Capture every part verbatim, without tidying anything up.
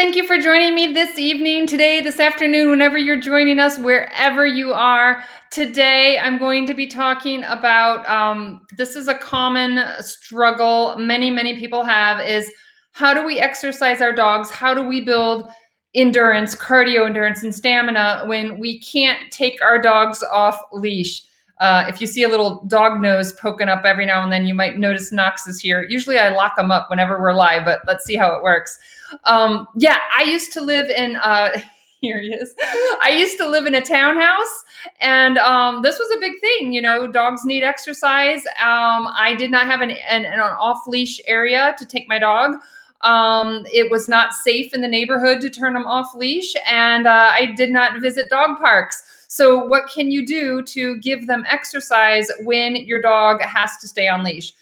thank you for joining me this evening, today, this afternoon, whenever you're joining us, wherever you are. Today, I'm going to be talking about, um, this is a common struggle many, many people have, is how do we exercise our dogs? How do we build endurance, cardio endurance, and stamina when we can't take our dogs off leash? Uh, if you see a little dog nose poking up every now and then, you might notice Knox is here. Usually I lock him up whenever we're live, but let's see how it works. Um, yeah, I used to live in, uh, here he is. I used to live in a townhouse, and um, this was a big thing. You know, dogs need exercise. Um, I did not have an, an, an off-leash area to take my dog. Um, it was not safe in the neighborhood to turn them off-leash, and uh, I did not visit dog parks. So what can you do to give them exercise when your dog has to stay on leash?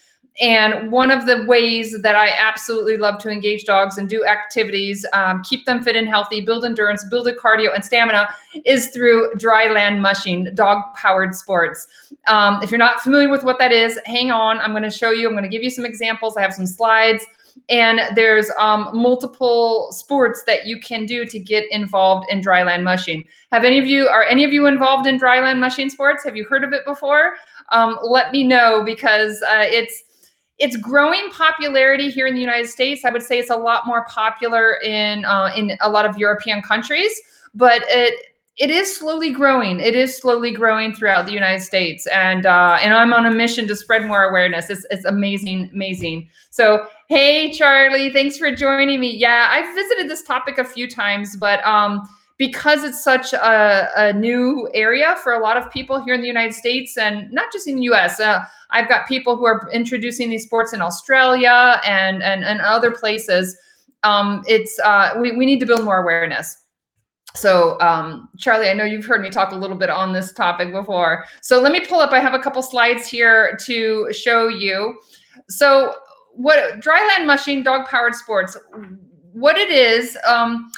And one of the ways that I absolutely love to engage dogs and do activities, um, keep them fit and healthy, build endurance, build a cardio and stamina, is through dry land mushing, dog-powered sports. Um, if you're not familiar with what that is, hang on. I'm going to show you. I'm going to give you some examples. I have some slides. And there's um, multiple sports that you can do to get involved in dryland mushing. Have any of you, are any of you involved in dryland mushing sports? Have you heard of it before? Um, let me know, because uh, it's it's growing popularity here in the United States. I would say it's a lot more popular in uh, in a lot of European countries, but it it is slowly growing. It is slowly growing throughout the United States, and uh, and I'm on a mission to spread more awareness. It's it's amazing, amazing. So. Hey, Charlie, thanks for joining me. Yeah, I've visited this topic a few times, but um, because it's such a, a new area for a lot of people here in the United States, and not just in the U S, uh, I've got people who are introducing these sports in Australia and, and, and other places. Um, it's uh, we, we need to build more awareness. So, um, Charlie, I know you've heard me talk a little bit on this topic before. So let me pull up. I have a couple slides here to show you. So. What dryland mushing, dog-powered sports, what it is, um,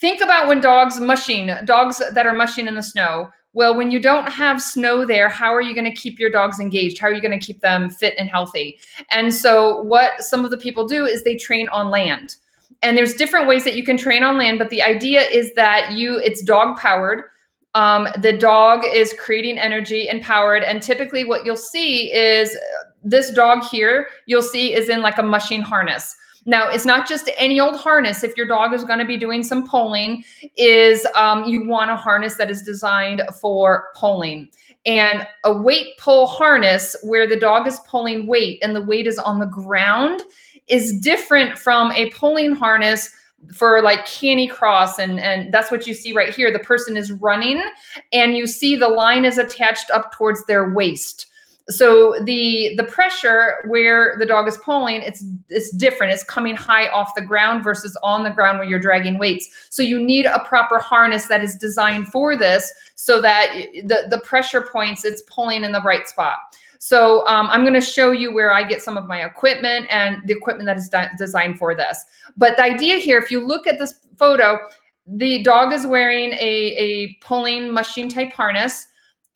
think about when dogs mushing, dogs that are mushing in the snow. Well, when you don't have snow there, how are you going to keep your dogs engaged? How are you going to keep them fit and healthy? And so what some of the people do is they train on land. And there's different ways that you can train on land, but the idea is that you it's dog-powered. Um, the dog is creating energy and powered, and typically what you'll see is this dog here, you'll see is in like a mushing harness. Now, it's not just any old harness. If your dog is going to be doing some pulling, is um, you want a harness that is designed for pulling. And a weight pull harness where the dog is pulling weight and the weight is on the ground is different from a pulling harness for like Canicross, and, and that's what you see right here. The person is running and you see the line is attached up towards their waist. So the the pressure where the dog is pulling, it's it's different. It's coming high off the ground versus on the ground where you're dragging weights. So you need a proper harness that is designed for this so that the, the pressure points, it's pulling in the right spot. So um, I'm going to show you where I get some of my equipment and the equipment that is designed for this. But the idea here, if you look at this photo, the dog is wearing a, a pulling mushing type harness.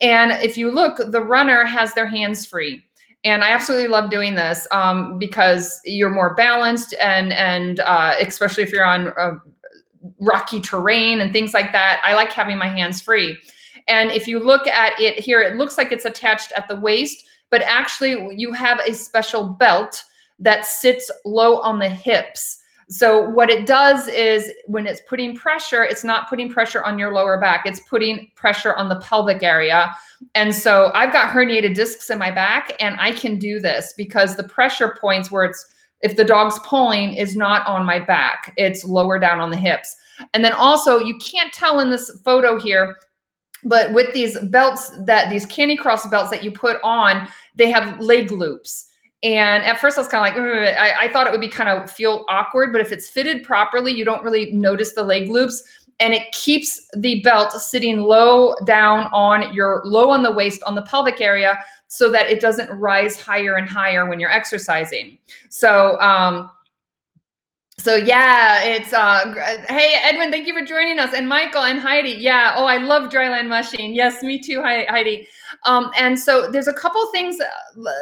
And if you look, the runner has their hands free. And I absolutely love doing this um, because you're more balanced, and, and uh, especially if you're on uh, rocky terrain and things like that, I like having my hands free. And if you look at it here, it looks like it's attached at the waist, but actually you have a special belt that sits low on the hips. So what it does is when it's putting pressure, it's not putting pressure on your lower back. It's putting pressure on the pelvic area. And so I've got herniated discs in my back, and I can do this because the pressure points where it's, if the dog's pulling, is not on my back. It's lower down on the hips. And then also you can't tell in this photo here, but with these belts that these Canicross belts that you put on, they have leg loops. And at first I was kind of like, I, I thought it would be kind of feel awkward, but if it's fitted properly, you don't really notice the leg loops, and it keeps the belt sitting low down on your, low on the waist on the pelvic area so that it doesn't rise higher and higher when you're exercising. So, um, So yeah, it's, uh, hey, Edwin, thank you for joining us. And Michael and Heidi, yeah, oh, I love dryland mushing. Yes, me too, Heidi. Um, and so there's a couple things,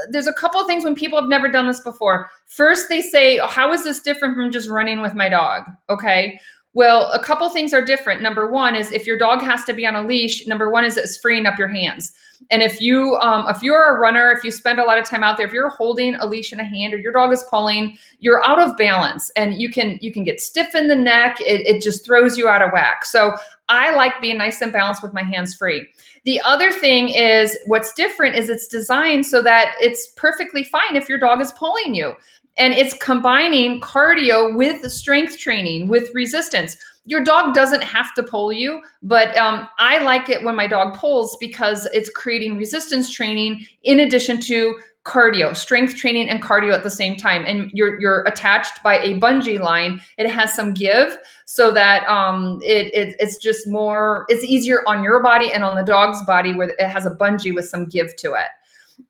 there's a couple things when people have never done this before. First, they say, oh, how is this different from just running with my dog? Okay, Well, a couple things are different. Number one is if your dog has to be on a leash, number one is it's freeing up your hands. And if you, um, if you're a runner, if you spend a lot of time out there, if you're holding a leash in a hand or your dog is pulling, you're out of balance and you can, you can get stiff in the neck. It, it just throws you out of whack. So I like being nice and balanced with my hands free. The other thing is what's different is it's designed so that it's perfectly fine if your dog is pulling you. And it's combining cardio with strength training, with resistance. Your dog doesn't have to pull you, but um, I like it when my dog pulls because it's creating resistance training in addition to cardio, strength training and cardio at the same time. And you're you're attached by a bungee line. It has some give so that um, it, it it's just more, it's easier on your body and on the dog's body where it has a bungee with some give to it.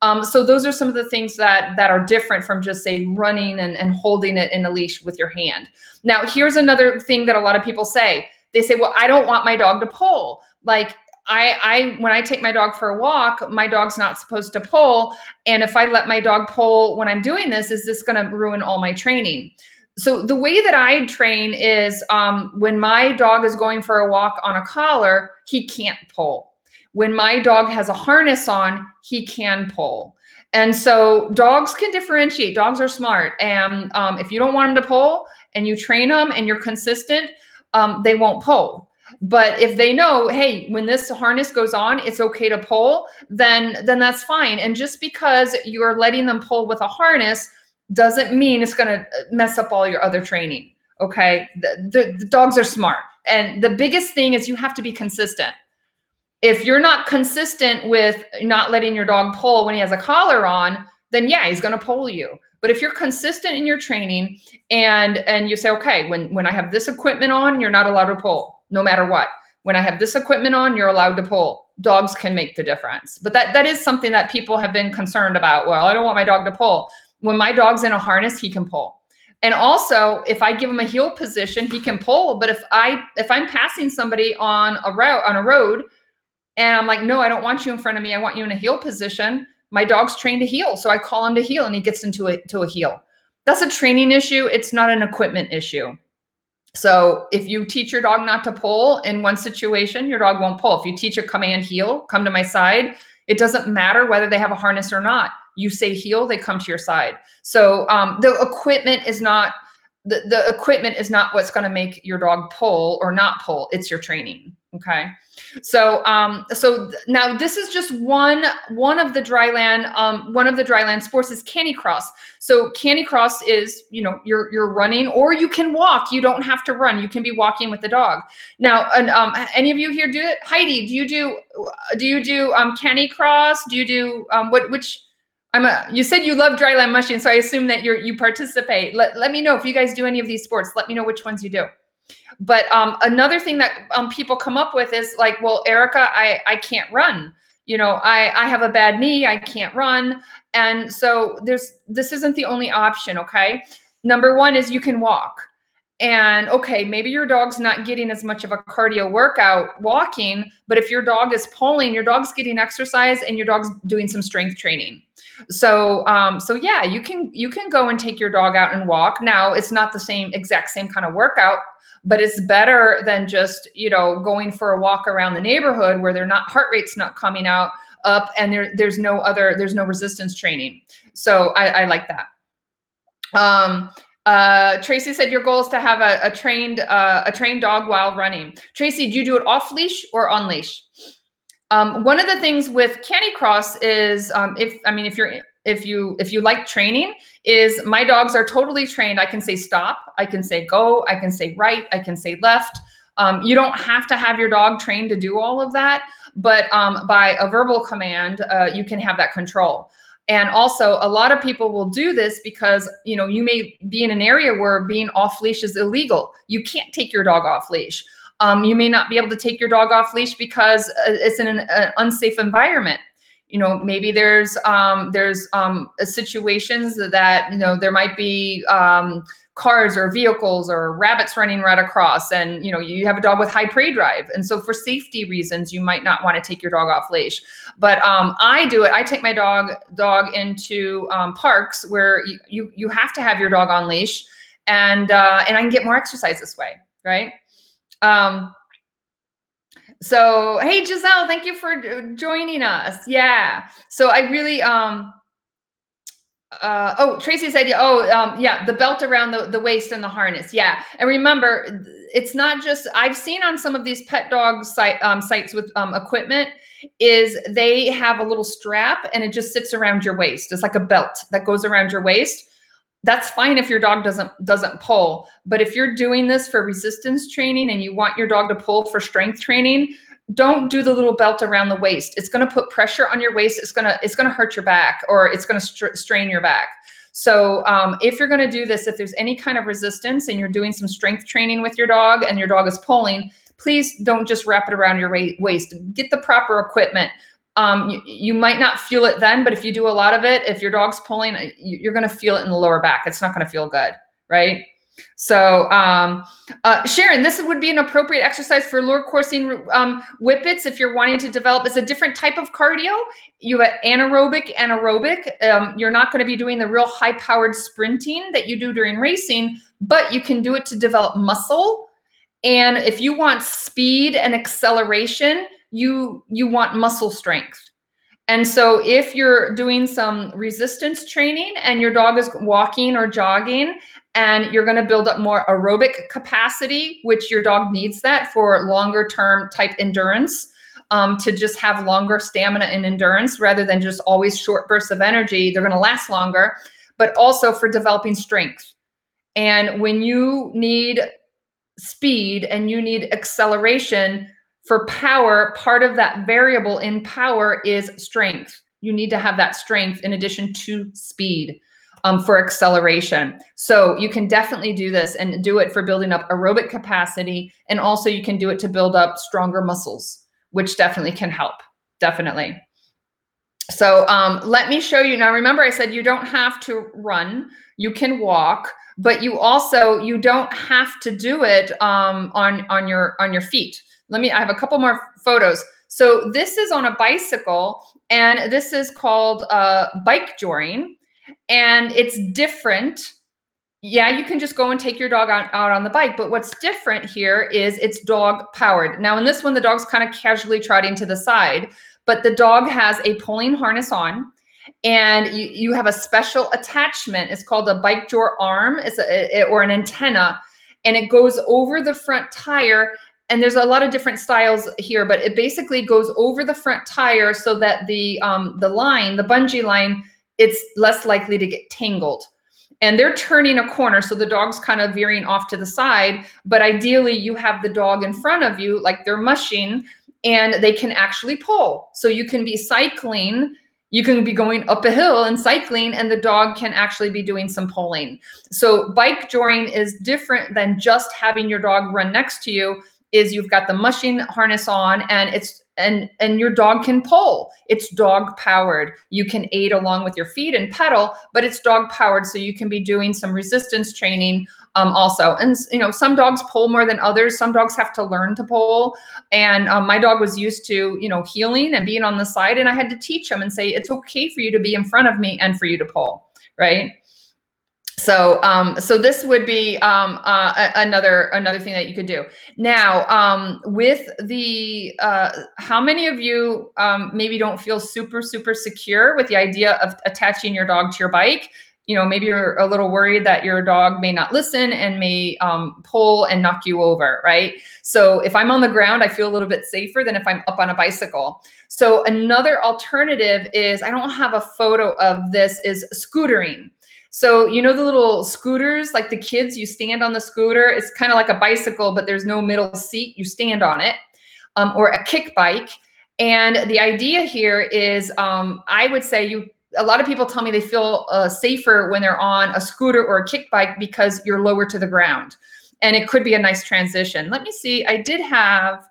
Um, so those are some of the things that, that are different from just say running and, and holding it in a leash with your hand. Now, here's another thing that a lot of people say. They say, well, I don't want my dog to pull. Like I, I, when I take my dog for a walk, my dog's not supposed to pull. And if I let my dog pull when I'm doing this, is this going to ruin all my training? So the way that I train is, um, when my dog is going for a walk on a collar, he can't pull. When my dog has a harness on, he can pull. And so dogs can differentiate. Dogs are smart. And um, if you don't want them to pull and you train them and you're consistent, um, they won't pull. But if they know, hey, when this harness goes on, it's okay to pull, then, then that's fine. And just because you're letting them pull with a harness doesn't mean it's going to mess up all your other training. Okay. The, the, the dogs are smart. And the biggest thing is you have to be consistent. If you're not consistent with not letting your dog pull when he has a collar on, then yeah, he's going to pull you. But if you're consistent in your training and and you say, okay, when, when I have this equipment on, you're not allowed to pull, no matter what. When I have this equipment on, you're allowed to pull. Dogs can make the difference. But that that is something that people have been concerned about. Well, I don't want my dog to pull. When my dog's in a harness, he can pull. And also, if I give him a heel position, he can pull. But if, I, if I'm passing somebody on a route, on a road, and I'm like, no, I don't want you in front of me. I want you in a heel position. My dog's trained to heel. So I call him to heel and he gets into a, to a heel. That's a training issue. It's not an equipment issue. So if you teach your dog not to pull in one situation, your dog won't pull. If you teach a command heel, come to my side, it doesn't matter whether they have a harness or not. You say heel, they come to your side. So um, the equipment is not, the, the equipment is not what's going to make your dog pull or not pull. It's your training. Okay. So, um, so th- now this is just one, one of the dryland, um, one of the dryland sports is Canicross. So Canicross is, you know, you're, you're running or you can walk. You don't have to run. You can be walking with the dog. Now, and, um, any of you here do it? Heidi, do you do, do you do, um, Canicross? Do you do, um, what, which I'm a, you said you love dryland mushing. So I assume that you're, you participate. Let, let me know if you guys do any of these sports, let me know which ones you do. But um, another thing that um, people come up with is like, well, Erica, I, I can't run. You know, I, I have a bad knee. I can't run. And so there's this isn't the only option, okay? Number one is you can walk. And, okay, maybe your dog's not getting as much of a cardio workout walking, but if your dog is pulling, your dog's getting exercise and your dog's doing some strength training. So, um, so yeah, you can you can go and take your dog out and walk. Now, it's not the same exact same kind of workout, but it's better than just, you know, going for a walk around the neighborhood where they're not, heart rate's not coming out up and there, there's no other, there's no resistance training. So I, I like that. Um, uh, Tracy said your goal is to have a, a trained, uh, a trained dog while running. Tracy, do you do it off leash or on leash? Um, one of the things with Canicross is, um, if, I mean, if you're If you if you like training, is my dogs are totally trained. I can say stop, I can say go, I can say right, I can say left. Um, you don't have to have your dog trained to do all of that, but um, by a verbal command, uh, you can have that control. And also, a lot of people will do this because, you know, you may be in an area where being off leash is illegal. You can't take your dog off leash. Um, you may not be able to take your dog off leash because it's in an, an unsafe environment. You know, maybe there's um, there's um, situations that, you know, there might be um, cars or vehicles or rabbits running right across. And, you know, you have a dog with high prey drive. And so for safety reasons, you might not want to take your dog off leash. But um, I do it. I take my dog dog into um, parks where you, you, you have to have your dog on leash. And, uh, and I can get more exercise this way, right? Um, so, hey, Giselle, thank you for joining us. Yeah. So I really, um, uh, oh, Tracy said, oh, um, yeah, the belt around the, the waist and the harness. Yeah. And remember, it's not just, I've seen on some of these pet dog site, um, sites with um, equipment is they have a little strap and it just sits around your waist. It's like a belt that goes around your waist. That's fine if your dog doesn't doesn't pull. But if you're doing this for resistance training and you want your dog to pull for strength training, don't do the little belt around the waist. It's going to put pressure on your waist. It's going to it's going to hurt your back, or it's going to strain your back. So um, if you're going to do this, if there's any kind of resistance and you're doing some strength training with your dog and your dog is pulling, please don't just wrap it around your waist. Get the proper equipment. Um, you, you might not feel it then, but if you do a lot of it, if your dog's pulling, you're going to feel it in the lower back. It's not going to feel good, right? So, um, uh, Sharon, this would be an appropriate exercise for lure coursing um, whippets if you're wanting to develop. It's a different type of cardio. You have anaerobic, anaerobic. Um, you're not going to be doing the real high-powered sprinting that you do during racing, but you can do it to develop muscle. And if you want speed and acceleration, you you want muscle strength. And so if you're doing some resistance training and your dog is walking or jogging and you're going to build up more aerobic capacity, which your dog needs that for longer term type endurance, um, to just have longer stamina and endurance rather than just always short bursts of energy, they're going to last longer, but also for developing strength. And when you need speed and you need acceleration, for power, part of that variable in power is strength. You need to have that strength in addition to speed um, for acceleration. So you can definitely do this and do it for building up aerobic capacity. And also you can do it to build up stronger muscles, which definitely can help, definitely. So um, let me show you. Now, remember I said you don't have to run, you can walk, but you also, you don't have to do it um, on, on, your, on your feet. Let me, I have a couple more photos. So this is on a bicycle and this is called uh, bike joring, and it's different. Yeah, you can just go and take your dog out, out on the bike, but what's different here is it's dog powered. Now in this one, the dog's kind of casually trotting to the side, but the dog has a pulling harness on and you, you have a special attachment. It's called a bike jor arm, it's a, it, or an antenna, and it goes over the front tire. And there's a lot of different styles here, but it basically goes over the front tire so that the um, the line, the bungee line, it's less likely to get tangled. And they're turning a corner, so the dog's kind of veering off to the side. But ideally, you have the dog in front of you, like they're mushing, and they can actually pull. So you can be cycling. You can be going up a hill and cycling, and the dog can actually be doing some pulling. So bike joring is different than just having your dog run next to you. Is you've got the mushing harness on and it's and and your dog can pull. It's dog powered. You can aid along with your feet and pedal, but it's dog powered, so you can be doing some resistance training um, also. And you know, some dogs pull more than others. Some dogs have to learn to pull. And um, my dog was used to you know heeling and being on the side, and I had to teach him and say it's okay for you to be in front of me and for you to pull, right? So, um, so this would be um, uh, another another thing that you could do. Now, um, with the uh, how many of you um, maybe don't feel super super secure with the idea of attaching your dog to your bike? You know, maybe you're a little worried that your dog may not listen and may um, pull and knock you over, right? So if I'm on the ground, I feel a little bit safer than if I'm up on a bicycle. So another alternative is, I don't have a photo of this, is scootering. So you know the little scooters, like the kids, you stand on the scooter. It's kind of like a bicycle, but there's no middle seat. You stand on it, um, or a kick bike. And the idea here is, um, I would say you. A lot of people tell me they feel uh, safer when they're on a scooter or a kick bike because you're lower to the ground, and it could be a nice transition. Let me see. I did have.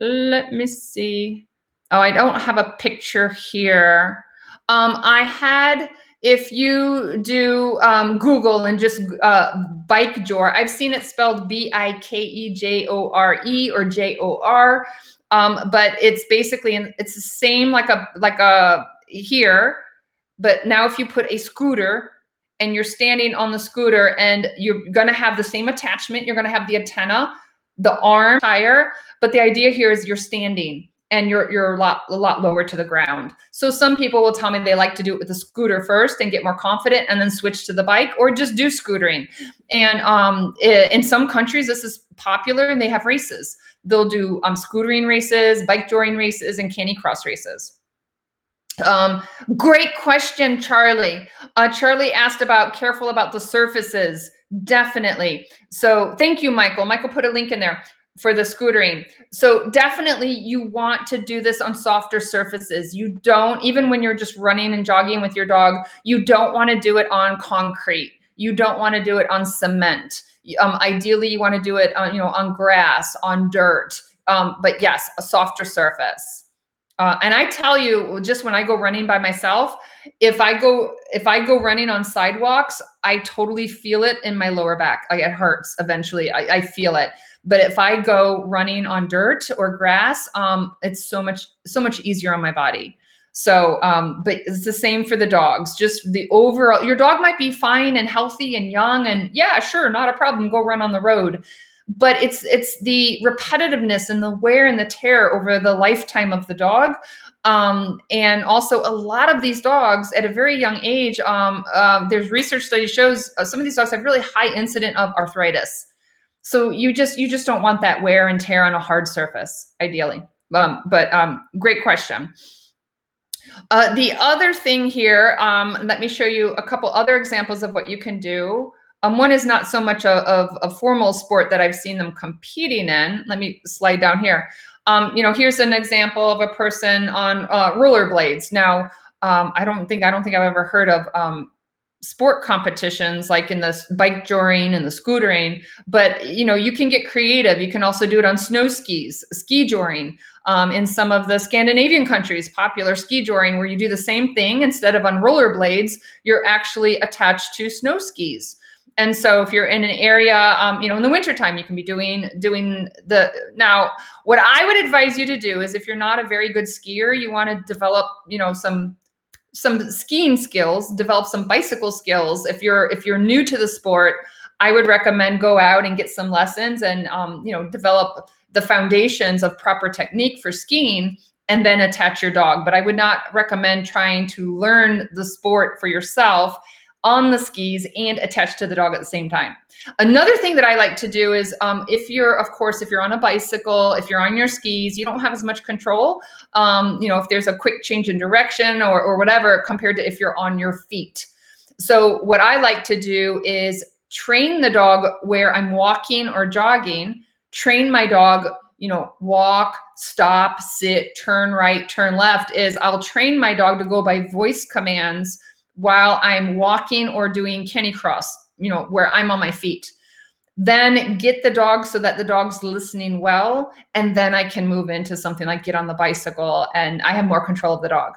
Let me see. Oh, I don't have a picture here. Um, I had. If you do um, Google and just uh, bike jor, I've seen it spelled B I K E J O R E or J O R, um, but it's basically, an, it's the same like a, like a here, but now if you put a scooter and you're standing on the scooter and you're gonna have the same attachment, you're gonna have the antenna, the arm higher, but the idea here is you're standing and you're you're a lot a lot lower to the ground. So some people will tell me they like to do it with the scooter first and get more confident and then switch to the bike, or just do scootering. And um, in some countries, this is popular and they have races. They'll do um, scootering races, bike touring races, and canicross races. Um, great question, Charlie. Uh, Charlie asked about careful about the surfaces. Definitely. So thank you, Michael. Michael put a link in there for the scootering. So definitely you want to do this on softer surfaces. You don't, even when you're just running and jogging with your dog, you don't want to do it on concrete. You don't want to do it on cement. Um, ideally you want to do it on, you know, on grass, on dirt. Um, but yes, a softer surface. Uh, and I tell you, just when I go running by myself, if I go if I go running on sidewalks, I totally feel it in my lower back. Like it hurts eventually. I, I feel it. But if I go running on dirt or grass, um, it's so much so much easier on my body. So, um, but it's the same for the dogs. Just the overall, your dog might be fine and healthy and young, and yeah, sure, not a problem. Go run on the road. But it's it's the repetitiveness and the wear and the tear over the lifetime of the dog. Um, and also a lot of these dogs at a very young age, um, uh, there's research study shows uh, some of these dogs have really high incident of arthritis. So you just you just don't want that wear and tear on a hard surface, ideally. Um, but um, great question. Uh, the other thing here, um, let me show you a couple other examples of what you can do. Um, one is not so much a, of a formal sport that I've seen them competing in. Let me slide down here. Um, you know, here's an example of a person on uh, rollerblades. Now, um, I don't think I don't think I've ever heard of um, sport competitions like in the bike touring and the scootering. But you know, you can get creative. You can also do it on snow skis, ski touring. Um, in some of the Scandinavian countries, popular ski touring, where you do the same thing instead of on rollerblades, you're actually attached to snow skis. And so if you're in an area, um, you know, in the wintertime, you can be doing doing the, now, what I would advise you to do is if you're not a very good skier, you want to develop, you know, some some skiing skills, develop some bicycle skills. If you're if you're new to the sport, I would recommend go out and get some lessons and, um, you know, develop the foundations of proper technique for skiing and then attach your dog. But I would not recommend trying to learn the sport for yourself on the skis and attached to the dog at the same time. Another thing that I like to do is um, if you're, of course, if you're on a bicycle, if you're on your skis, you don't have as much control. Um, you know, if there's a quick change in direction or, or whatever, compared to if you're on your feet. So what I like to do is train the dog where I'm walking or jogging, train my dog, you know, walk, stop, sit, turn right, turn left, is I'll train my dog to go by voice commands while I'm walking or doing canicross, you know, where I'm on my feet. Then get the dog so that the dog's listening well, and then I can move into something like get on the bicycle and I have more control of the dog.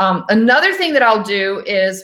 Um, another thing that I'll do is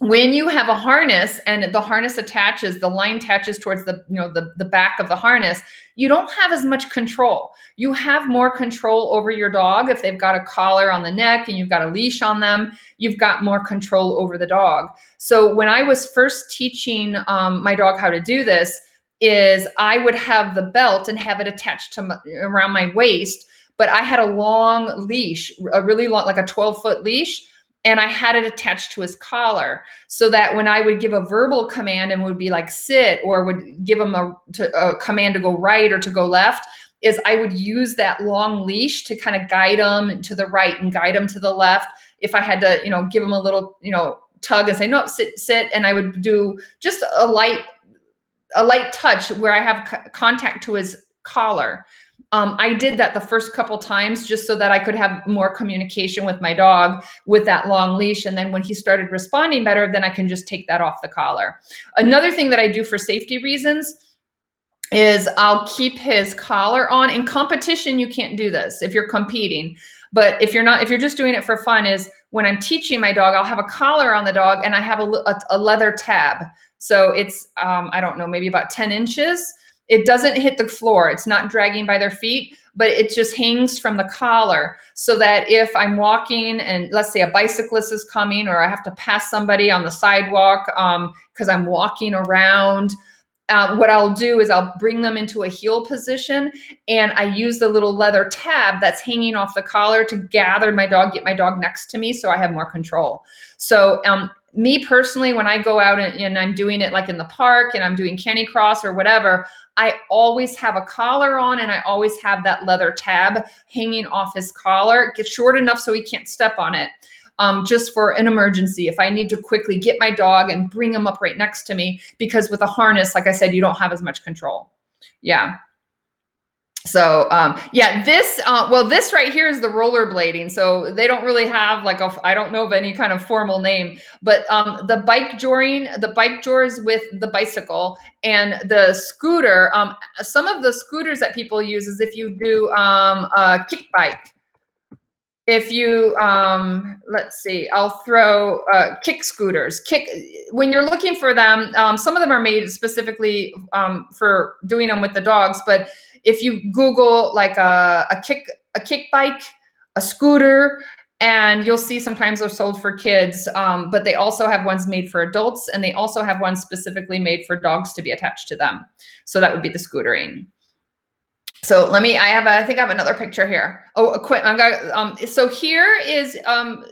when you have a harness and the harness attaches, the line attaches towards the, you know, the, the back of the harness, you don't have as much control. You have more control over your dog. If they've got a collar on the neck and you've got a leash on them, you've got more control over the dog. So when I was first teaching um, my dog how to do this, is I would have the belt and have it attached to my, around my waist, but I had a long leash, a really long, like a twelve foot leash, and I had it attached to his collar so that when I would give a verbal command and would be like sit, or would give him a, to, a command to go right or to go left, is I would use that long leash to kind of guide him to the right and guide him to the left. If I had to, you know, give him a little, you know, tug and say, no, sit, sit. And I would do just a light, a light touch where I have c- contact to his collar. Um, I did that the first couple times just so that I could have more communication with my dog with that long leash. And then when he started responding better, then I can just take that off the collar. Another thing that I do for safety reasons is I'll keep his collar on. In competition, you can't do this if you're competing. But if you're not, if you're just doing it for fun, is when I'm teaching my dog, I'll have a collar on the dog and I have a, a, a leather tab. So it's, um, I don't know, maybe about ten inches. It doesn't hit the floor. It's not dragging by their feet, but it just hangs from the collar so that if I'm walking and let's say a bicyclist is coming, or I have to pass somebody on the sidewalk because um, I'm walking around, Uh, what I'll do is I'll bring them into a heel position, and I use the little leather tab that's hanging off the collar to gather my dog, get my dog next to me so I have more control. So um, me personally, when I go out and, and I'm doing it like in the park and I'm doing Canicross or whatever, I always have a collar on, and I always have that leather tab hanging off his collar. It gets short enough so he can't step on it. Um, just for an emergency, if I need to quickly get my dog and bring him up right next to me, because with a harness, like I said, you don't have as much control. Yeah. So um, yeah, this, uh, well, this right here is the rollerblading. So they don't really have like a, I don't know of any kind of formal name, but um, the bike joring, the bike jors with the bicycle and the scooter. Um, some of the scooters that people use is if you do um, a kick bike. If you, um, let's see, I'll throw uh, kick scooters. Kick, when you're looking for them, um, some of them are made specifically um, for doing them with the dogs. But if you Google like a, a kick, a kick bike, a scooter, and you'll see sometimes they're sold for kids. Um, but they also have ones made for adults, and they also have ones specifically made for dogs to be attached to them. So that would be the scootering. So let me, I have, a, I think I have another picture here. Oh, a quick, I'm gonna, um, so here is, um,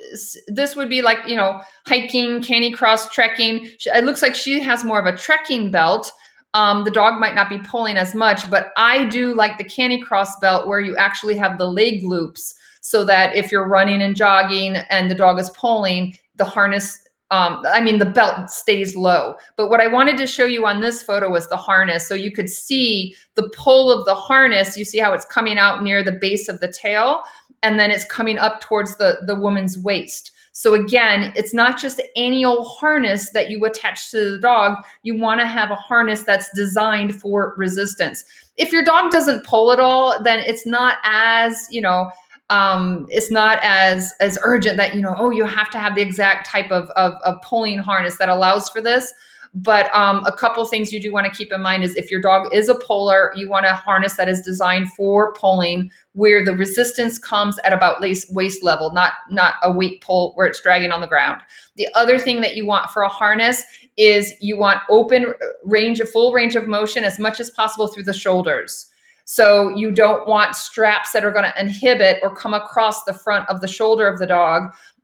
this would be like, you know, hiking, Canicross, trekking. It looks like she has more of a trekking belt. Um, the dog might not be pulling as much, but I do like the Canicross belt where you actually have the leg loops so that if you're running and jogging and the dog is pulling, the harness, Um, I mean, the belt stays low. But what I wanted to show you on this photo was the harness. So you could see the pull of the harness. You see how it's coming out near the base of the tail, and then it's coming up towards the, the woman's waist. So again, it's not just any old harness that you attach to the dog. You want to have a harness that's designed for resistance. If your dog doesn't pull at all, then it's not as, you know, Um, it's not as, as urgent that, you know, oh, you have to have the exact type of, of, of pulling harness that allows for this. But um, a couple things you do want to keep in mind is if your dog is a puller, you want a harness that is designed for pulling where the resistance comes at about waist level, not, not a weight pull where it's dragging on the ground. The other thing that you want for a harness is you want open range, a full range of motion as much as possible through the shoulders. So you don't want straps that are going to inhibit or come across the front of the shoulder of the dog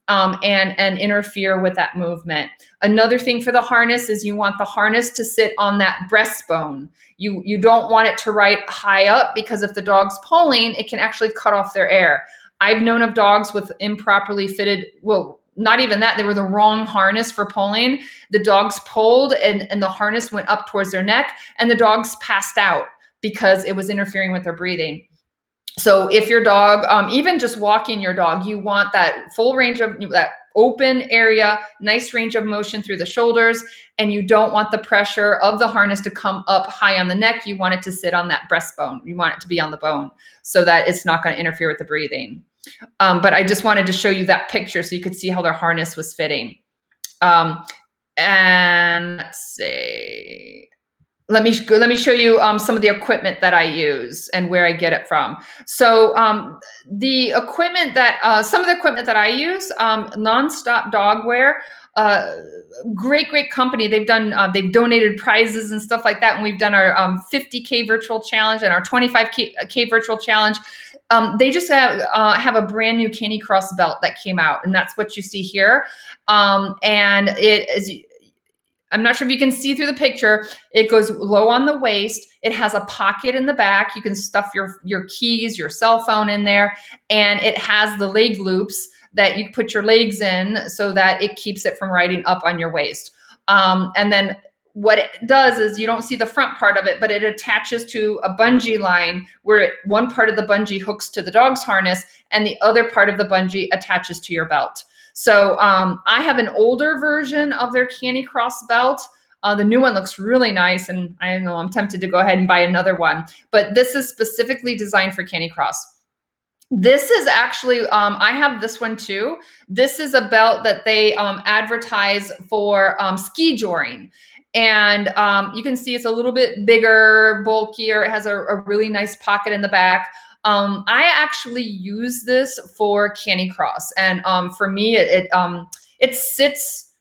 um, and, and interfere with that movement. Another thing for the harness is you want the harness to sit on that breastbone. You, you don't want it to ride high up, because if the dog's pulling, it can actually cut off their air. I've known of dogs with improperly fitted, well, not even that, they were the wrong harness for pulling. The dogs pulled and, and the harness went up towards their neck, and the dogs passed out because it was interfering with their breathing. So if your dog, um, even just walking your dog, you want that full range of, that open area, nice range of motion through the shoulders, and you don't want the pressure of the harness to come up high on the neck. You want it to sit on that breastbone. You want it to be on the bone so that it's not going to interfere with the breathing. Um, but I just wanted to show you that picture so you could see how their harness was fitting. Um, and let's see. Let me, let me show you um, some of the equipment that I use and where I get it from. So um, the equipment that, uh, some of the equipment that I use, um, Nonstop Dogwear, uh, great, great company. They've done, uh, they've donated prizes and stuff like that. And we've done our um, fifty K virtual challenge and our twenty-five K virtual challenge. Um, they just have, uh, have a brand new Canicross belt that came out, and that's what you see here. Um, and it is, I'm not sure if you can see through the picture. It goes low on the waist. It has a pocket in the back. You can stuff your, your keys, your cell phone in there. And it has the leg loops that you put your legs in so that it keeps it from riding up on your waist. Um, and then what it does is, you don't see the front part of it, but it attaches to a bungee line where it, one part of the bungee hooks to the dog's harness and the other part of the bungee attaches to your belt. So um, I have an older version of their Canicross belt. Uh, the new one looks really nice, and I don't know, I'm tempted to go ahead and buy another one. But this is specifically designed for Canicross. This is actually, um, I have this one too. This is a belt that they um, advertise for um, ski joring. And um, you can see it's a little bit bigger, bulkier. It has a, a really nice pocket in the back. Um, I actually use this for Canicross, and um, for me, it it, um, it sits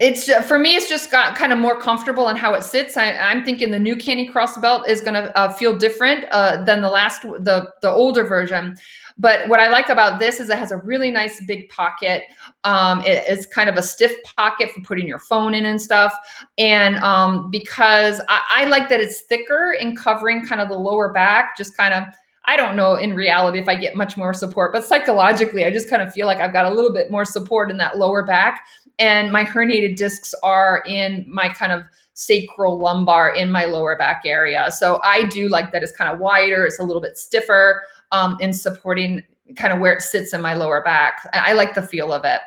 It's for me, it's just got kind of more comfortable in how it sits. I, I'm thinking the new Canicross belt is going to uh, feel different uh, than the last, the, the older version. But what I like about this is it has a really nice big pocket. Um, it, it's kind of a stiff pocket for putting your phone in and stuff. And um, because I, I like that it's thicker and covering kind of the lower back, just kind of, I don't know in reality if I get much more support, but psychologically, I just kind of feel like I've got a little bit more support in that lower back. And my herniated discs are in my kind of sacral lumbar in my lower back area. So I do like that it's kind of wider. It's a little bit stiffer um, in supporting kind of where it sits in my lower back. I like the feel of it.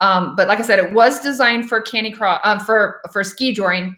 Um, but like I said, it was designed for Canicross, um, for, for ski joring.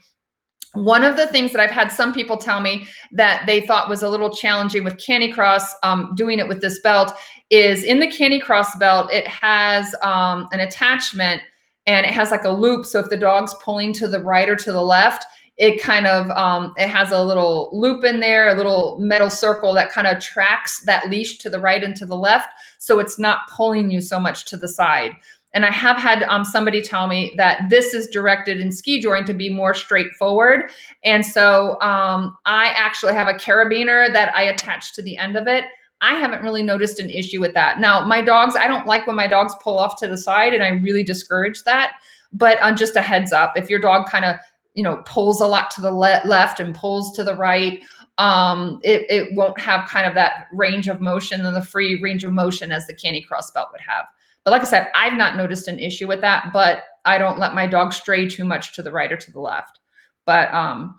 One of the things that I've had some people tell me that they thought was a little challenging with Canicross, um, doing it with this belt, is in the Canicross belt, it has um, an attachment and it has like a loop. So if the dog's pulling to the right or to the left, it kind of, um, it has a little loop in there, a little metal circle that kind of tracks that leash to the right and to the left. So it's not pulling you so much to the side. And I have had um, somebody tell me that this is directed in ski joring to be more straightforward. And so um, I actually have a carabiner that I attach to the end of it. I haven't really noticed an issue with that. Now, my dogs, I don't like when my dogs pull off to the side, and I really discourage that. But um, just a heads up, if your dog kind of, you know, pulls a lot to the le- left and pulls to the right, um, it, it won't have kind of that range of motion and the free range of motion as the Canicross belt would have. But like I said, I've not noticed an issue with that, but I don't let my dog stray too much to the right or to the left. But um,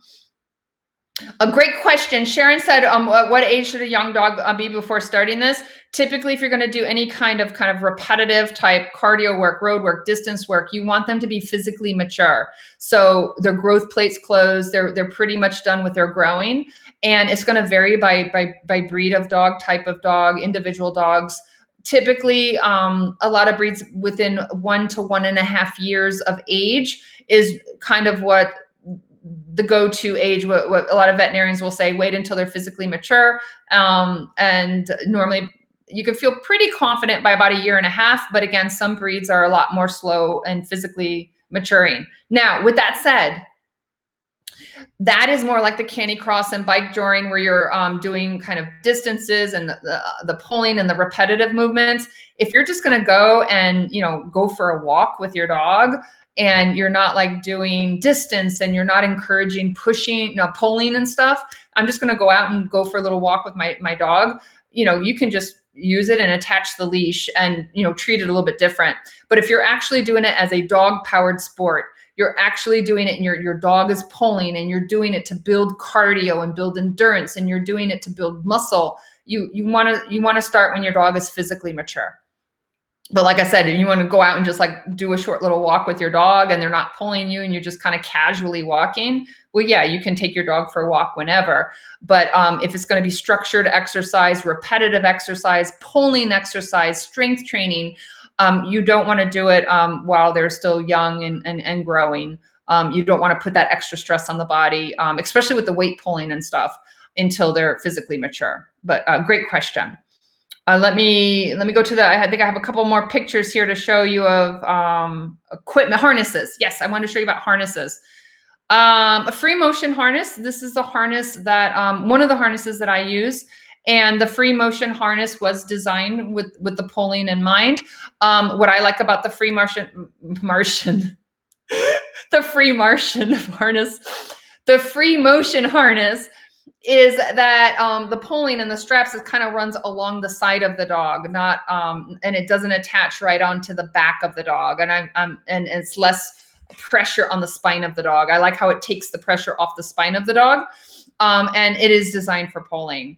a great question. Sharon said, um, what age should a young dog uh, be before starting this? Typically, if you're going to do any kind of kind of repetitive type cardio work, road work, distance work, you want them to be physically mature. So their growth plates closed, they're, they're pretty much done with their growing. And it's going to vary by, by, by breed of dog, type of dog, individual dogs. Typically, um, a lot of breeds within one to one and a half years of age is kind of what the go-to age, what, what a lot of veterinarians will say, wait until they're physically mature. Um, and normally you can feel pretty confident by about a year and a half. But again, some breeds are a lot more slow and physically maturing. Now, with that said, that is more like the Canicross and bike joring where you're um, doing kind of distances and the, the, the pulling and the repetitive movements. If you're just going to go and, you know, go for a walk with your dog and you're not like doing distance and you're not encouraging pushing, you know, pulling and stuff, I'm just going to go out and go for a little walk with my, my dog. You know, you can just use it and attach the leash and, you know, treat it a little bit different. But if you're actually doing it as a dog powered sport, you're actually doing it and your, your dog is pulling and you're doing it to build cardio and build endurance and you're doing it to build muscle. You you want to you want to start when your dog is physically mature. But like I said, if you want to go out and just like do a short little walk with your dog and they're not pulling you and you're just kind of casually walking, well, yeah, you can take your dog for a walk whenever. But um, if it's going to be structured exercise, repetitive exercise, pulling exercise, strength training, Um, you don't want to do it um, while they're still young and, and, and growing. Um, you don't want to put that extra stress on the body, um, especially with the weight pulling and stuff until they're physically mature. But uh, great question. Uh, let me let me go to the, I think I have a couple more pictures here to show you of um, equipment, harnesses. Yes, I want to show you about harnesses. Um, a free motion harness. This is the harness that, um, one of the harnesses that I use. And the free motion harness was designed with, with the pulling in mind. Um, what I like about the free Martian, Martian, the free Martian harness, the free motion harness is that um, the pulling and the straps, it kind of runs along the side of the dog, not um, and it doesn't attach right onto the back of the dog. And I'm, I'm and it's less pressure on the spine of the dog. I like how it takes the pressure off the spine of the dog, um, and it is designed for pulling.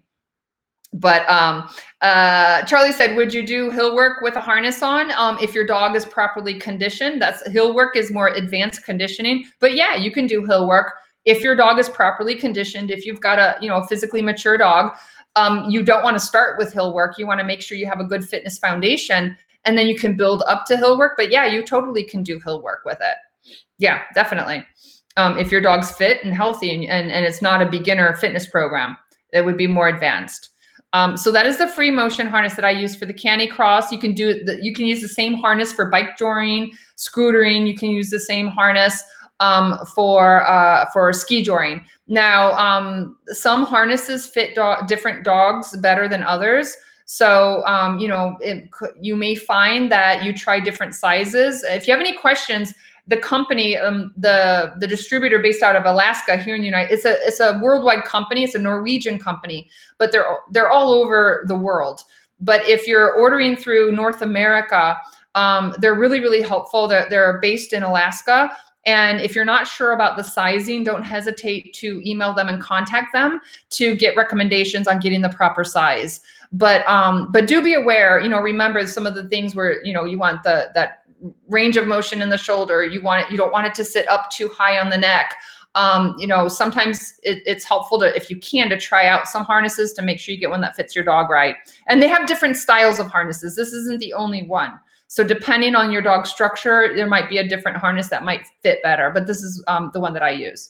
But um, uh, Charlie said, would you do hill work with a harness on? Um, if your dog is properly conditioned, that's hill work is more advanced conditioning. But yeah, you can do hill work if your dog is properly conditioned. If you've got a you know physically mature dog, um, you don't want to start with hill work. You want to make sure you have a good fitness foundation, and then you can build up to hill work. But yeah, you totally can do hill work with it. Yeah, definitely. Um, if your dog's fit and healthy and, and, and it's not a beginner fitness program, it would be more advanced. Um, so that is the free motion harness that I use for the Canicross. You can do the, you can use the same harness for bike joring, scootering. You can use the same harness um, for uh, for ski joring. Now, um, some harnesses fit do- different dogs better than others. So um, you know, it, you may find that you try different sizes. If you have any questions, the company, um, the the distributor based out of Alaska here in the United, it's a it's a worldwide company. It's a Norwegian company, but they're they're all over the world. But if you're ordering through North America, um, they're really really helpful. They're, they're based in Alaska. And if you're not sure about the sizing, don't hesitate to email them and contact them to get recommendations on getting the proper size. But um, but do be aware, you know, remember some of the things where, you know, you want the that range of motion in the shoulder. You want it, you don't want it to sit up too high on the neck. Um, you know, sometimes it, it's helpful to, if you can, to try out some harnesses to make sure you get one that fits your dog right. And they have different styles of harnesses. This isn't the only one. So depending on your dog's structure, there might be a different harness that might fit better, but this is um, the one that I use.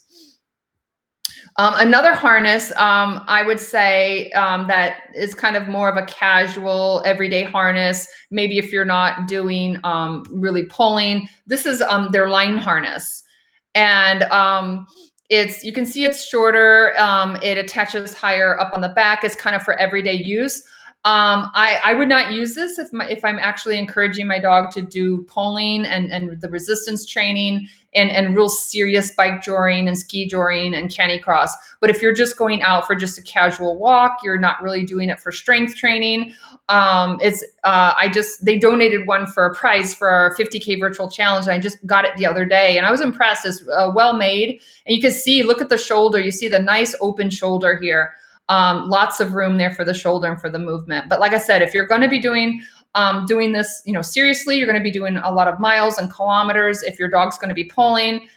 Um, another harness, um, I would say um, that is kind of more of a casual everyday harness. Maybe if you're not doing um, really pulling, this is um, their line harness. And um, it's, you can see it's shorter. Um, it attaches higher up on the back. It's kind of for everyday use. Um, I, I would not use this if, my, if I'm actually encouraging my dog to do pulling and, and the resistance training and, and real serious bike joring and ski joring and Canicross. But if you're just going out for just a casual walk, you're not really doing it for strength training. Um, it's uh, I just they donated one for a prize for our fifty K virtual challenge. And I just got it the other day and I was impressed. It's uh, well made, and you can see, look at the shoulder. You see the nice open shoulder here. Um, lots of room there for the shoulder and for the movement. But like I said, if you're going to be doing um, doing this, you know, seriously, you're going to be doing a lot of miles and kilometers. If your dog's going to be pulling,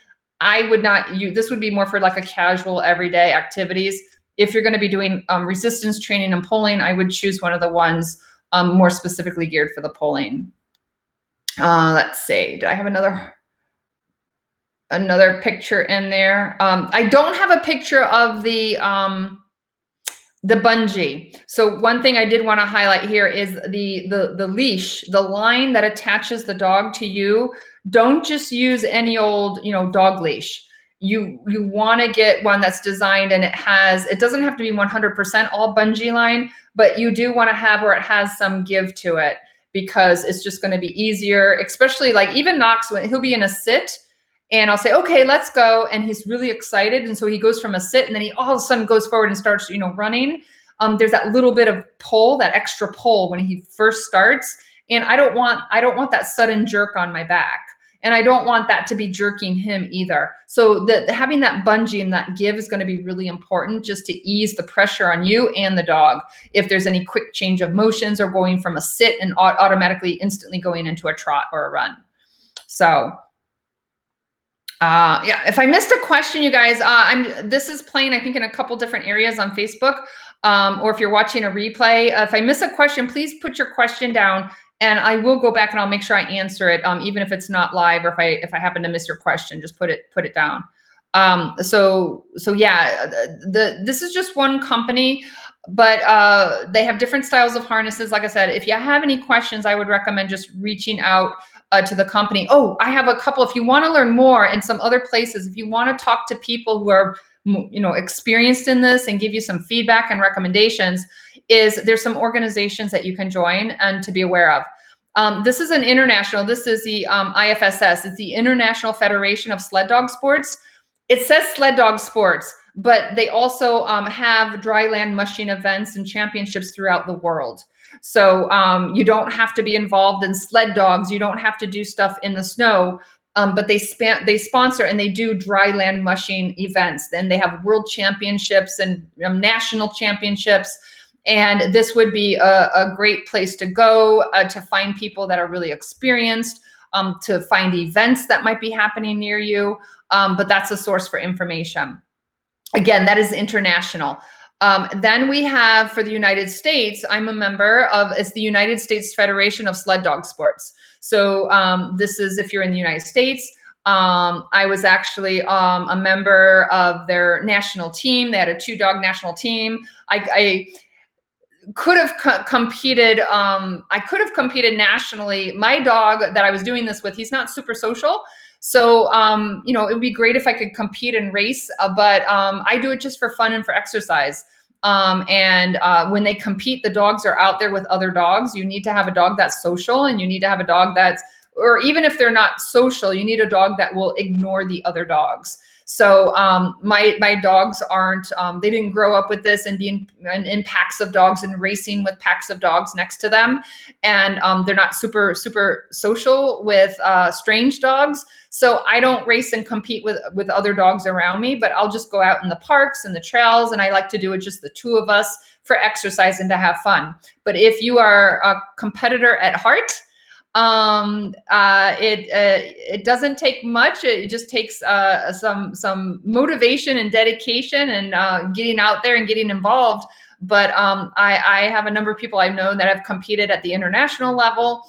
I would not use this. Would be more for like a casual everyday activities. If you're going to be doing um, resistance training and pulling, I would choose one of the ones um, more specifically geared for the pulling. Uh, let's see. Do I have another? Another picture in there. Um, I don't have a picture of the. Um, The bungee. So one thing I did want to highlight here is the, the, the leash, the line that attaches the dog to you. Don't just use any old, you know, dog leash. You, you want to get one that's designed and it has, it doesn't have to be one hundred percent all bungee line, but you do want to have where it has some give to it because it's just going to be easier, especially like even Knox, when he'll be in a sit. And I'll say, okay, let's go. And he's really excited. And so he goes from a sit and then he all of a sudden goes forward and starts, you know, running. Um, there's that little bit of pull, that extra pull when he first starts. And I don't want, I don't want that sudden jerk on my back. And I don't want that to be jerking him either. So the, having that bungee and that give is going to be really important just to ease the pressure on you and the dog. If there's any quick change of motions or going from a sit and automatically instantly going into a trot or a run. So Uh, yeah, if I missed a question, you guys, uh, I'm, this is playing, I think, in a couple different areas on Facebook, um, or if you're watching a replay, uh, if I miss a question, please put your question down and I will go back and I'll make sure I answer it. Um, even if it's not live or if I, if I happen to miss your question, just put it, put it down. Um, so, so yeah, the, this is just one company, but uh, they have different styles of harnesses. Like I said, if you have any questions, I would recommend just reaching out Uh, to the company. Oh, I have a couple. If you want to learn more in some other places, if you want to talk to people who are, you know, experienced in this and give you some feedback and recommendations, is there's some organizations that you can join and to be aware of. Um, this is an international, this is the um, I F S S. It's the International Federation of Sled Dog Sports. It says sled dog sports, but they also um, have dry land mushing events and championships throughout the world. So um, you don't have to be involved in sled dogs. You don't have to do stuff in the snow, um, but they span, they sponsor and they do dry land mushing events. Then they have world championships and um, national championships. And this would be a, a great place to go uh, to find people that are really experienced, um, to find events that might be happening near you. Um, but that's a source for information. Again, that is international. Um, then we have for the United States, I'm a member of, it's the United States Federation of Sled Dog Sports. So um, this is if you're in the United States. Um, I was actually um, a member of their national team. They had a two dog national team. I, I could have co competed. Um, I could have competed nationally. My dog that I was doing this with, he's not super social. So, um, you know, it would be great if I could compete and race, uh, but um, I do it just for fun and for exercise. Um, and uh, when they compete, the dogs are out there with other dogs. You need to have a dog that's social, and you need to have a dog that's, or even if they're not social, you need a dog that will ignore the other dogs. So um, my, my dogs aren't, um, they didn't grow up with this and being in, in packs of dogs and racing with packs of dogs next to them. And um, they're not super, super social with uh, strange dogs. So I don't race and compete with, with other dogs around me, but I'll just go out in the parks and the trails. And I like to do it just the two of us for exercise and to have fun. But if you are a competitor at heart, um uh it uh, it doesn't take much. It just takes uh some some motivation and dedication and uh getting out there and getting involved. But um i i have a number of people I've known that have competed at the international level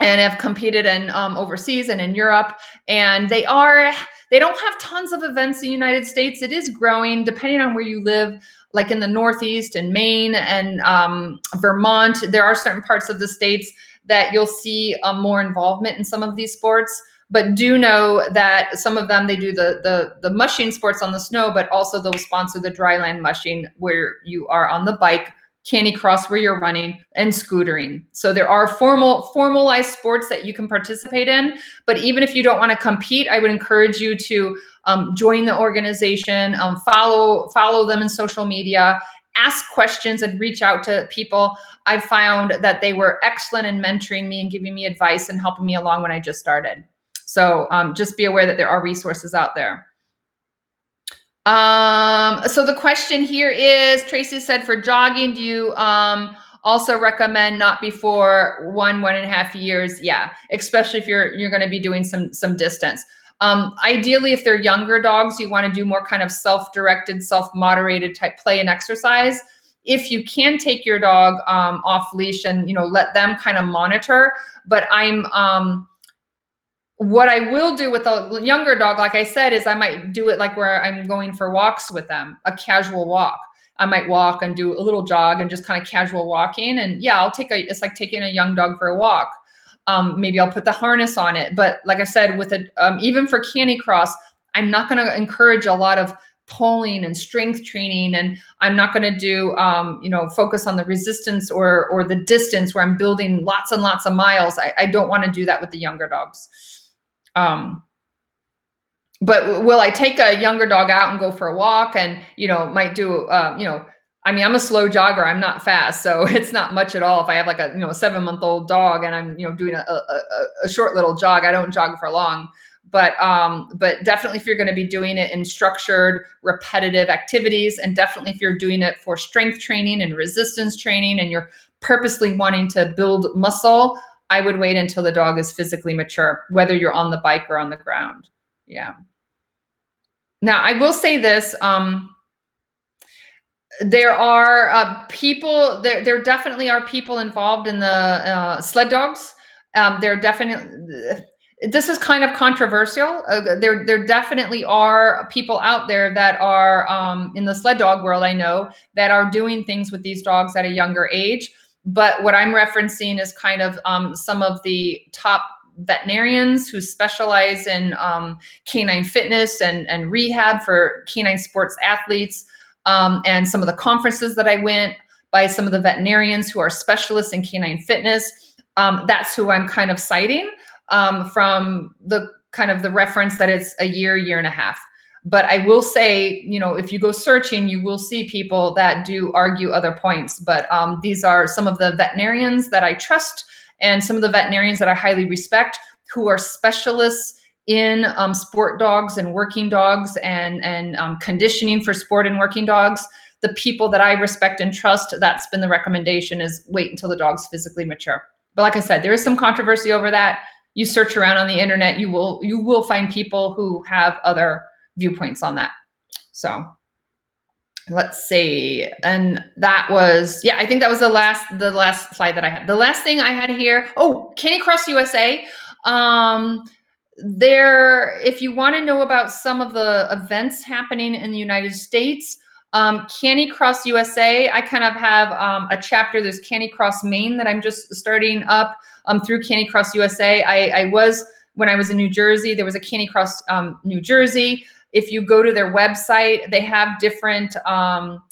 and have competed in um overseas and in Europe, and they are they don't have tons of events in the United States. It is growing depending on where you live. Like in the Northeast and Maine and um Vermont, there are certain parts of the states that you'll see um, more involvement in some of these sports. But do know that some of them, they do the, the, the mushing sports on the snow, but also they'll sponsor the dryland mushing where you are on the bike, Canicross where you're running, and scootering. So there are formal formalized sports that you can participate in. But even if you don't want to compete, I would encourage you to um, join the organization, um, follow, follow them in social media, ask questions, and reach out to people. I found that they were excellent in mentoring me and giving me advice and helping me along when I just started. So um, just be aware that there are resources out there. Um, so the question here is, Tracy said, for jogging, do you um, also recommend not before one, one and a half years? Yeah, especially if you're, you're gonna be doing some, some distance. Um, ideally, if they're younger dogs, you want to do more kind of self-directed, self-moderated type play and exercise. If you can, take your dog um, off leash and, you know, let them kind of monitor. But I'm, um, what I will do with a younger dog, like I said, is I might do it like where I'm going for walks with them, a casual walk. I might walk and do a little jog and just kind of casual walking. And yeah, I'll take a, it's like taking a young dog for a walk. Um, maybe I'll put the harness on it. But like I said, with a, um, even for Canicross, I'm not going to encourage a lot of pulling and strength training. And I'm not going to do, um, you know, focus on the resistance or, or the distance where I'm building lots and lots of miles. I, I don't want to do that with the younger dogs. Um, but will I take a younger dog out and go for a walk and, you know, might do, uh, you know, I mean, I'm a slow jogger. I'm not fast, so it's not much at all. If I have like a you know a seven-month-old dog and I'm you know doing a, a a short little jog, I don't jog for long. But um, but definitely if you're going to be doing it in structured, repetitive activities, and definitely if you're doing it for strength training and resistance training, and you're purposely wanting to build muscle, I would wait until the dog is physically mature, whether you're on the bike or on the ground. Yeah. Now I will say this. Um, There are uh, people, there, there definitely are people involved in the uh, sled dogs. Um, there definitely, this is kind of controversial. Uh, there, there definitely are people out there that are um, in the sled dog world, I know, that are doing things with these dogs at a younger age. But what I'm referencing is kind of um, some of the top veterinarians who specialize in um, canine fitness and, and rehab for canine sports athletes. Um, and some of the conferences that I went by some of the veterinarians who are specialists in canine fitness, um, that's who I'm kind of citing um, from the kind of the reference that it's a year, year and a half. But I will say, you know, if you go searching, you will see people that do argue other points. But um, these are some of the veterinarians that I trust and some of the veterinarians that I highly respect who are specialists in um, sport dogs and working dogs and, and um, conditioning for sport and working dogs. The people that I respect and trust, that's been the recommendation, is wait until the dog's physically mature. But like I said, there is some controversy over that. You search around on the internet, you will, you will find people who have other viewpoints on that. So let's see. And that was, yeah, I think that was the last, the last slide that I had. The last thing I had here, oh, Canicross U S A. Um, There, if you want to know about some of the events happening in the United States, Um, Canicross U S A, I kind of have um, a chapter. There's Canicross Maine that I'm just starting up um, through Canicross U S A. I, I was, when I was in New Jersey, there was a Canicross um, New Jersey. If you go to their website, they have different, um,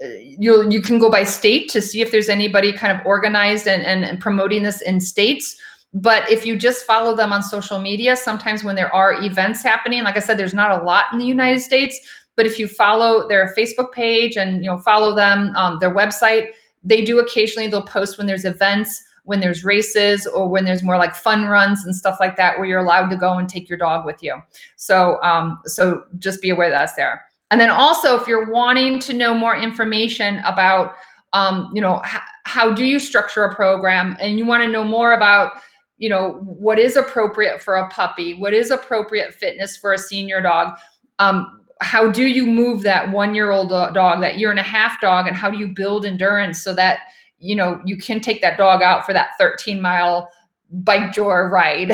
you you can go by state to see if there's anybody kind of organized and, and, and promoting this in states. But if you just follow them on social media, sometimes when there are events happening, like I said, there's not a lot in the United States, but if you follow their Facebook page and you know follow them, um, their website, they do occasionally, they'll post when there's events, when there's races, or when there's more like fun runs and stuff like that where you're allowed to go and take your dog with you. So, um, so just be aware that's there. And then also, if you're wanting to know more information about, um, you know, h- how do you structure a program, and you want to know more about, you know, what is appropriate for a puppy, what is appropriate fitness for a senior dog, um, how do you move that one-year-old dog, that year-and-a-half dog, and how do you build endurance so that, you know, you can take that dog out for that thirteen-mile bike door ride.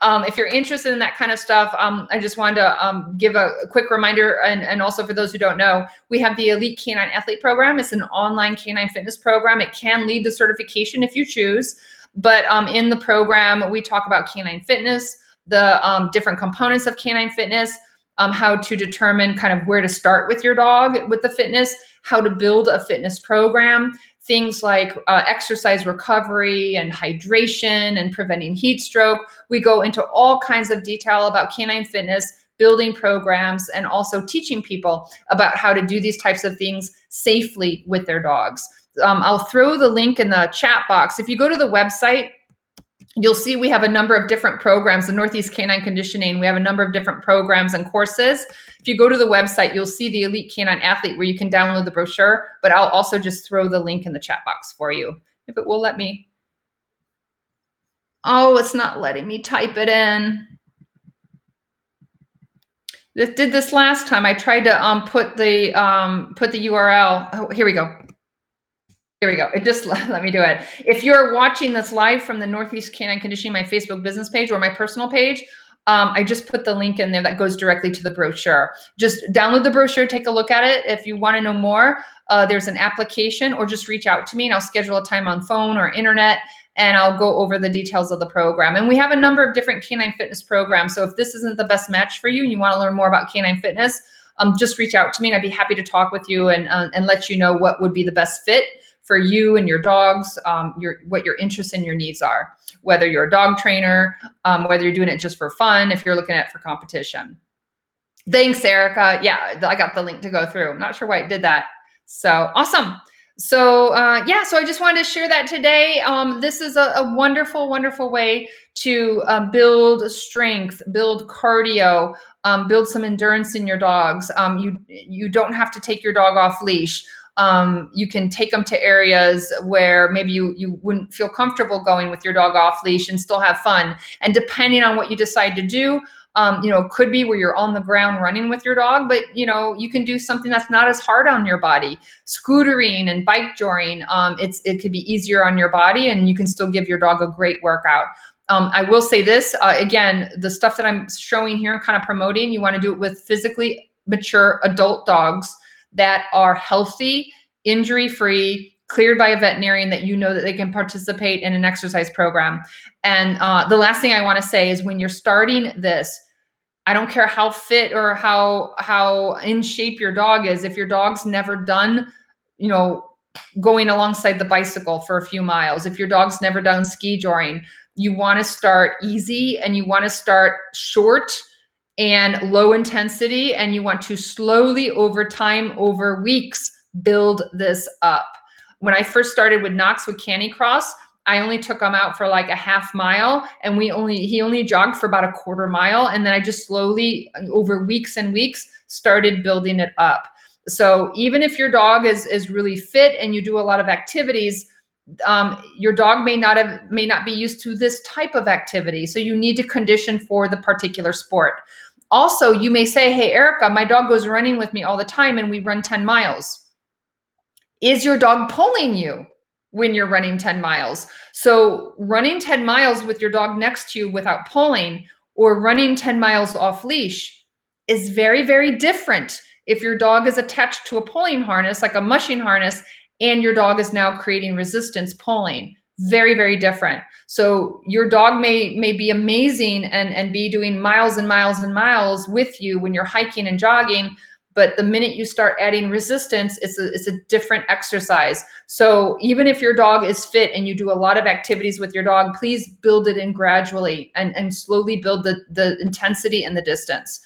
Um, if you're interested in that kind of stuff, um, I just wanted to um, give a, a quick reminder, and, and also for those who don't know, we have the Elite Canine Athlete Program. It's an online canine fitness program. It can lead to certification if you choose, but um, in the program, we talk about canine fitness, the um, different components of canine fitness, um, how to determine kind of where to start with your dog with the fitness, how to build a fitness program, things like uh, exercise recovery and hydration and preventing heat stroke. We go into all kinds of detail about canine fitness, building programs, and also teaching people about how to do these types of things safely with their dogs. Um, I'll throw the link in the chat box. If you go to the website, you'll see we have a number of different programs, the Northeast Canine Conditioning. We have a number of different programs and courses. If you go to the website, you'll see the Elite Canine Athlete where you can download the brochure, but I'll also just throw the link in the chat box for you, if it will let me. Oh, it's not letting me type it in. This did this last time. I tried to um, put the um, put the U R L. Oh, here we go. Here we go. It just let me do it. If you're watching this live from the Northeast Canine Conditioning, my Facebook business page or my personal page, um, I just put the link in there that goes directly to the brochure. Just download the brochure, take a look at it. If you want to know more, uh, there's an application, or just reach out to me and I'll schedule a time on phone or internet and I'll go over the details of the program. And we have a number of different canine fitness programs. So if this isn't the best match for you and you want to learn more about canine fitness, um, just reach out to me and I'd be happy to talk with you and, uh, and let you know what would be the best fit for you and your dogs, um, your what your interests and your needs are, whether you're a dog trainer, um, whether you're doing it just for fun, if you're looking at it for competition. Thanks, Erica. Yeah, I got the link to go through. I'm not sure why it did that. So awesome. So uh, yeah, so I just wanted to share that today. Um, this is a, a wonderful, wonderful way to uh, build strength, build cardio, um, build some endurance in your dogs. Um, you you don't have to take your dog off leash. Um, you can take them to areas where maybe you, you wouldn't feel comfortable going with your dog off leash and still have fun. And depending on what you decide to do, um, you know, could be where you're on the ground running with your dog, but you know, you can do something that's not as hard on your body. Scootering and bike joring, um, it's, it could be easier on your body and you can still give your dog a great workout. Um, I will say this, uh, again, the stuff that I'm showing here and kind of promoting, you want to do it with physically mature adult dogs that are healthy, injury-free, cleared by a veterinarian, that you know that they can participate in an exercise program. And uh, the last thing I wanna say is when you're starting this, I don't care how fit or how how in shape your dog is, if your dog's never done, you know, going alongside the bicycle for a few miles, if your dog's never done ski joring, you wanna start easy and you wanna start short and low intensity, and you want to slowly over time, over weeks, build this up. When I first started with Knox with Canicross, I only took him out for like a half mile and we only he only jogged for about a quarter mile. And then I just slowly over weeks and weeks started building it up. So even if your dog is, is really fit and you do a lot of activities, Um, your dog may not have, may not be used to this type of activity. So you need to condition for the particular sport. Also, you may say, hey, Erica, my dog goes running with me all the time and we run ten miles. Is your dog pulling you when you're running ten miles? So running ten miles with your dog next to you without pulling, or running ten miles off leash, is very, very different if your dog is attached to a pulling harness, like a mushing harness, and your dog is now creating resistance pulling. Very, very different. So your dog may may be amazing and, and be doing miles and miles and miles with you when you're hiking and jogging, but the minute you start adding resistance, it's a, it's a different exercise. So even if your dog is fit and you do a lot of activities with your dog, please build it in gradually and, and slowly build the, the intensity and the distance.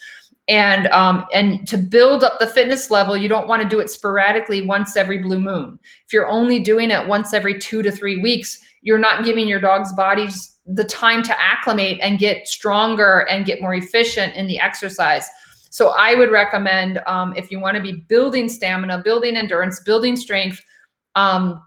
And um, and to build up the fitness level, you don't want to do it sporadically once every blue moon. If you're only doing it once every two to three weeks, you're not giving your dog's body the time to acclimate and get stronger and get more efficient in the exercise. So I would recommend um, if you want to be building stamina, building endurance, building strength, um,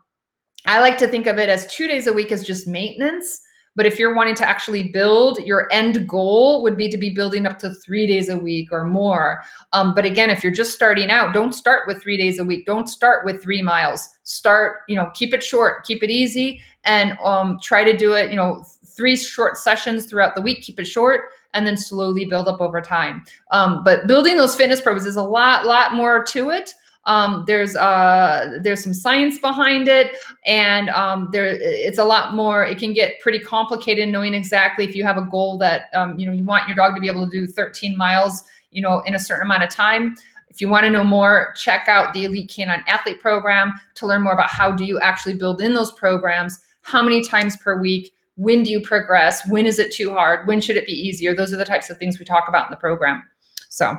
I like to think of it as two days a week as just maintenance. But if you're wanting to actually build, your end goal would be to be building up to three days a week or more. Um, but again, if you're just starting out, don't start with three days a week. Don't start with three miles. Start, you know, keep it short, keep it easy, and um, try to do it, you know, three short sessions throughout the week, keep it short, and then slowly build up over time. Um, but building those fitness programs is a lot, lot more to it. Um, there's uh, there's some science behind it, and um, there it's a lot more. It can get pretty complicated knowing exactly if you have a goal that um, you know you want your dog to be able to do thirteen miles, you know, in a certain amount of time. If you want to know more, check out the Elite Canine Athlete Program to learn more about how do you actually build in those programs, how many times per week, when do you progress, when is it too hard, when should it be easier. Those are the types of things we talk about in the program. So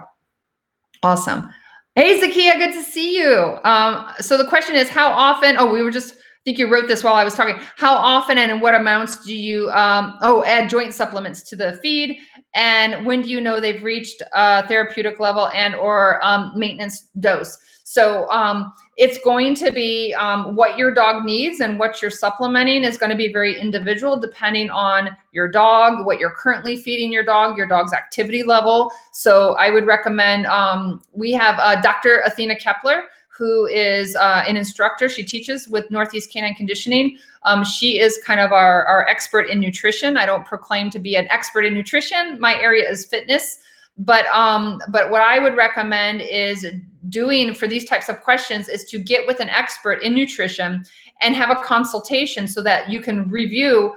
awesome. Hey, Zakia, good to see you. Um, so the question is, how often, oh, we were just, I think you wrote this while I was talking. How often and in what amounts do you, um, oh, add joint supplements to the feed? And when do you know they've reached uh, therapeutic level and or um, maintenance dose? So um, it's going to be um, what your dog needs and what you're supplementing is going to be very individual depending on your dog, what you're currently feeding your dog, your dog's activity level. So I would recommend, um, we have uh, Doctor Athena Kepler, who is uh, an instructor. She teaches with Northeast Canine Conditioning. Um, she is kind of our, our expert in nutrition. I don't proclaim to be an expert in nutrition. My area is fitness. But um, but what I would recommend is doing for these types of questions is to get with an expert in nutrition and have a consultation so that you can review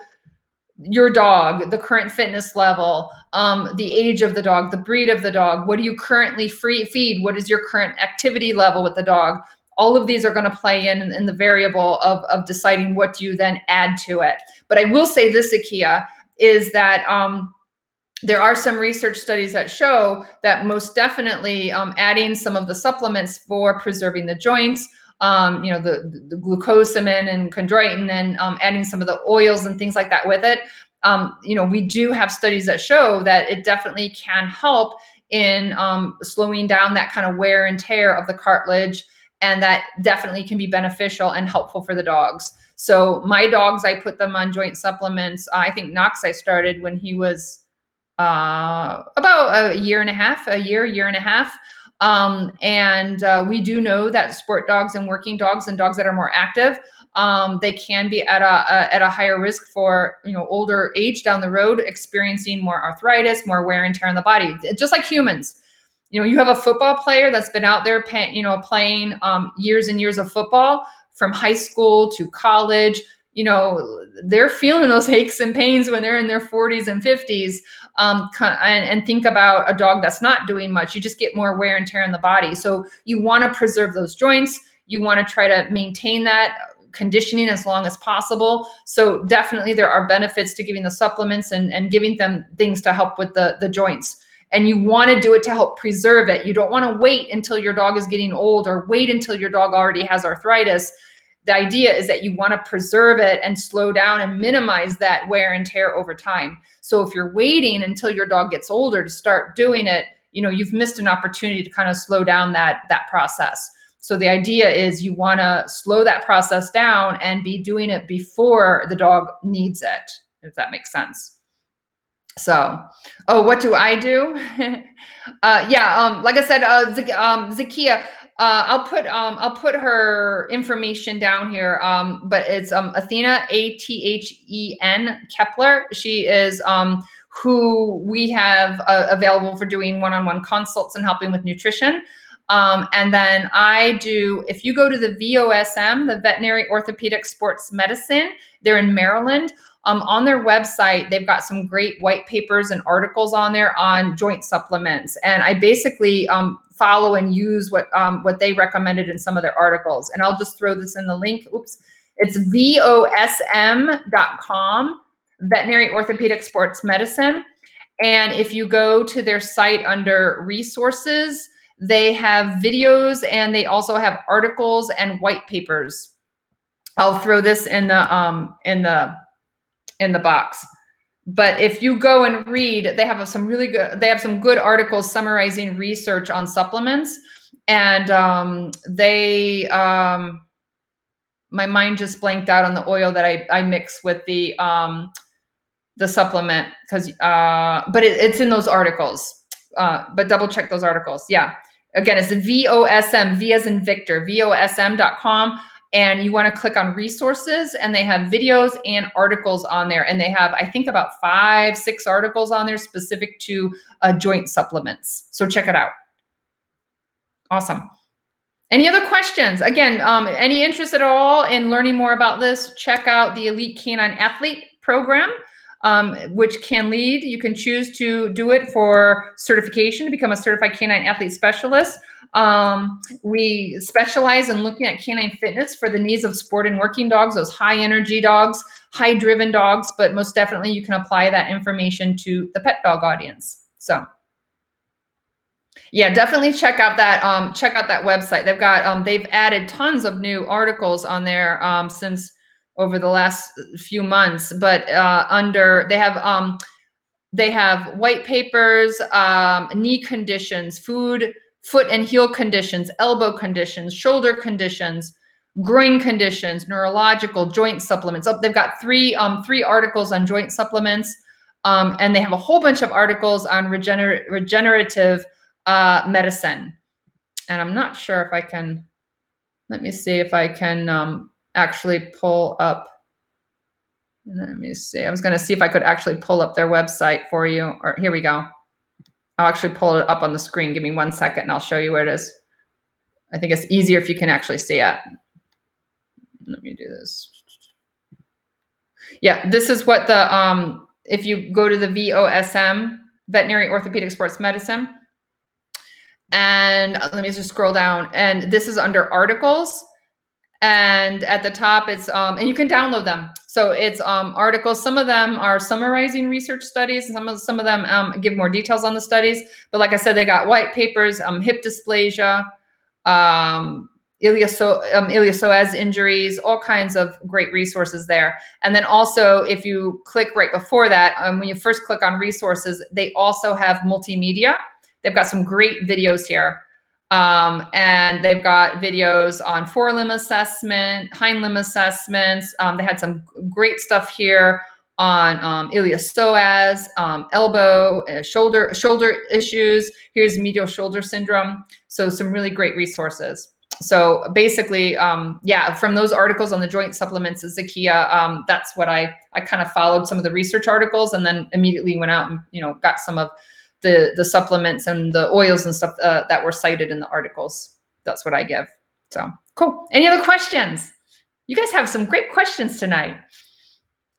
your dog, the current fitness level, um, the age of the dog, the breed of the dog, what do you currently free feed, what is your current activity level with the dog. All of these are going to play in, in the variable of, of deciding what do you then add to it. But I will say this, Akia, is that um, there are some research studies that show that most definitely um, adding some of the supplements for preserving the joints, um, you know, the, the glucosamine and chondroitin, and um, adding some of the oils and things like that with it. Um, you know, we do have studies that show that it definitely can help in um, slowing down that kind of wear and tear of the cartilage, and that definitely can be beneficial and helpful for the dogs. So my dogs, I put them on joint supplements. I think Knox, I started when he was uh about a year and a half a year year and a half um and uh, we do know that sport dogs and working dogs and dogs that are more active, um they can be at a, a at a higher risk for, you know, older age down the road, experiencing more arthritis, more wear and tear on the body. It's just like humans. You know, you have a football player that's been out there pay, you know playing um years and years of football from high school to college. You know, they're feeling those aches and pains when they're in their forties and fifties. Um, and, and think about a dog that's not doing much. You just get more wear and tear in the body. So you want to preserve those joints. You want to try to maintain that conditioning as long as possible. So definitely there are benefits to giving the supplements and, and giving them things to help with the, the joints. And you want to do it to help preserve it. You don't want to wait until your dog is getting old or wait until your dog already has arthritis. The idea is that you want to preserve it and slow down and minimize that wear and tear over time. So if you're waiting until your dog gets older to start doing it, you know, you've missed an opportunity to kind of slow down that, that process. So the idea is you want to slow that process down and be doing it before the dog needs it, if that makes sense. So, oh, what do I do? uh, yeah, um, like I said, uh, Z um, Zakia, Uh, I'll put um, I'll put her information down here, um, but it's um, Athena, A T H E N, Kepler. She is um, who we have uh, available for doing one-on-one consults and helping with nutrition. Um, and then I do, if you go to the V O S M, the Veterinary Orthopedic Sports Medicine, they're in Maryland. Um, on their website, they've got some great white papers and articles on there on joint supplements. And I basically um, follow and use what um, what they recommended in some of their articles. And I'll just throw this in the link. Oops. It's V O S M dot com, Veterinary Orthopedic Sports Medicine. And if you go to their site under resources, they have videos and they also have articles and white papers. I'll throw this in the um, in the in the box. But if you go and read, they have some really good, they have some good articles summarizing research on supplements. And um, they, um, my mind just blanked out on the oil that I, I mix with the, um, the supplement, because, uh, but it, it's in those articles, uh, but double check those articles. Yeah. Again, it's the V O S M, V as in Victor, V O S M dot com. And you want to click on resources, and they have videos and articles on there. And they have, I think, about five, six articles on there specific to uh, joint supplements. So check it out. Awesome. Any other questions? Again, um, any interest at all in learning more about this, check out the Elite Canine Athlete Program, um, which can lead. You can choose to do it for certification to become a certified canine athlete specialist. Um, we specialize in looking at canine fitness for the needs of sport and working dogs, those high energy dogs, high driven dogs, but most definitely you can apply that information to the pet dog audience. So yeah, definitely check out that, um, check out that website. They've got, um, they've added tons of new articles on there, um, since over the last few months, but, uh, under, they have, um, they have white papers, um, knee conditions, food, foot and heel conditions, elbow conditions, shoulder conditions, groin conditions, neurological, joint supplements. Oh, they've got three, um, three articles on joint supplements, um, and they have a whole bunch of articles on regener regenerative uh, medicine. And I'm not sure if I can, let me see if I can um, actually pull up. Let me see. I was going to see if I could actually pull up their website for you. Or here we go. I'll actually pull it up on the screen. Give me one second and I'll show you where it is. I think it's easier if you can actually see it. Let me do this. Yeah, this is what the, um, if you go to the V O S M, Veterinary Orthopedic Sports Medicine, and let me just scroll down. And this is under articles. And at the top it's, um, and you can download them. So it's um, articles. Some of them are summarizing research studies, and some of some of them um, give more details on the studies. But like I said, they got white papers, um, hip dysplasia, um, ilioso um, iliopsoas injuries, all kinds of great resources there. And then also, if you click right before that, um, when you first click on resources, they also have multimedia. They've got some great videos here. Um, and they've got videos on forelimb assessment, hind limb assessments. Um, they had some great stuff here on um, iliopsoas, um, elbow, uh, shoulder, shoulder issues. Here's medial shoulder syndrome. So some really great resources. So basically, um, yeah, from those articles on the joint supplements is Zakia, um, that's what I, I kind of followed some of the research articles, and then immediately went out and, you know, got some of the, the supplements and the oils and stuff uh, that were cited in the articles. That's what I give. So cool. Any other questions? You guys have some great questions tonight.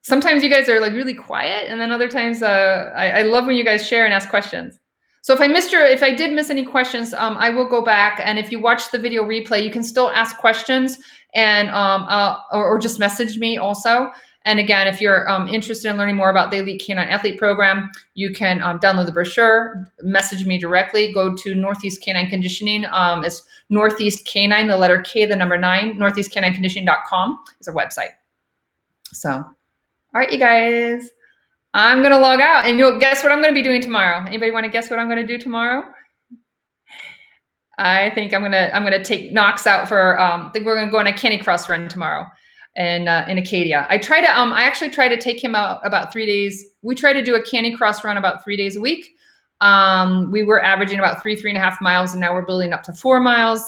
Sometimes you guys are like really quiet, and then other times uh, I, I love when you guys share and ask questions. So if I missed your, if I did miss any questions, um, I will go back. And if you watch the video replay, you can still ask questions, and um, uh, or, or just message me also. And again, if you're um, interested in learning more about the Elite Canine Athlete Program, you can um, download the brochure, message me directly, go to Northeast Canine Conditioning. Um, it's Northeast Canine, the letter K, the number nine, northeast canine conditioning dot com is a website. So, all right, you guys, I'm going to log out. And you'll guess what I'm going to be doing tomorrow. Anybody want to guess what I'm going to do tomorrow? I think I'm going to I'm going to take Knox out for, um, I think we're going to go on a Canicross run tomorrow. And uh, in Acadia, I try to, um, I actually try to take him out about three days. We try to do a Canicross run about three days a week. Um, we were averaging about three, three and a half miles, and now we're building up to four miles.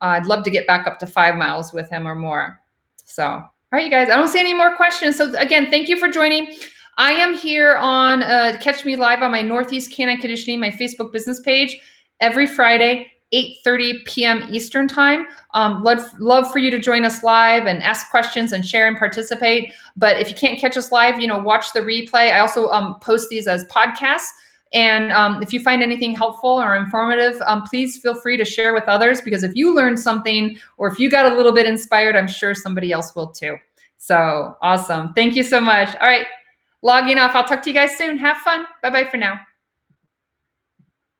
Uh, I'd love to get back up to five miles with him or more. So, all right, you guys, I don't see any more questions. So again, thank you for joining. I am here on, uh, catch me live on my Northeast Canine Conditioning, my Facebook business page every Friday, eight thirty p m Eastern time. Um, love, love for you to join us live and ask questions and share and participate. But if you can't catch us live, you know, watch the replay. I also um, post these as podcasts. And um, if you find anything helpful or informative, um, please feel free to share with others, because if you learned something or if you got a little bit inspired, I'm sure somebody else will too. So awesome. Thank you so much. All right. Logging off. I'll talk to you guys soon. Have fun. Bye-bye for now.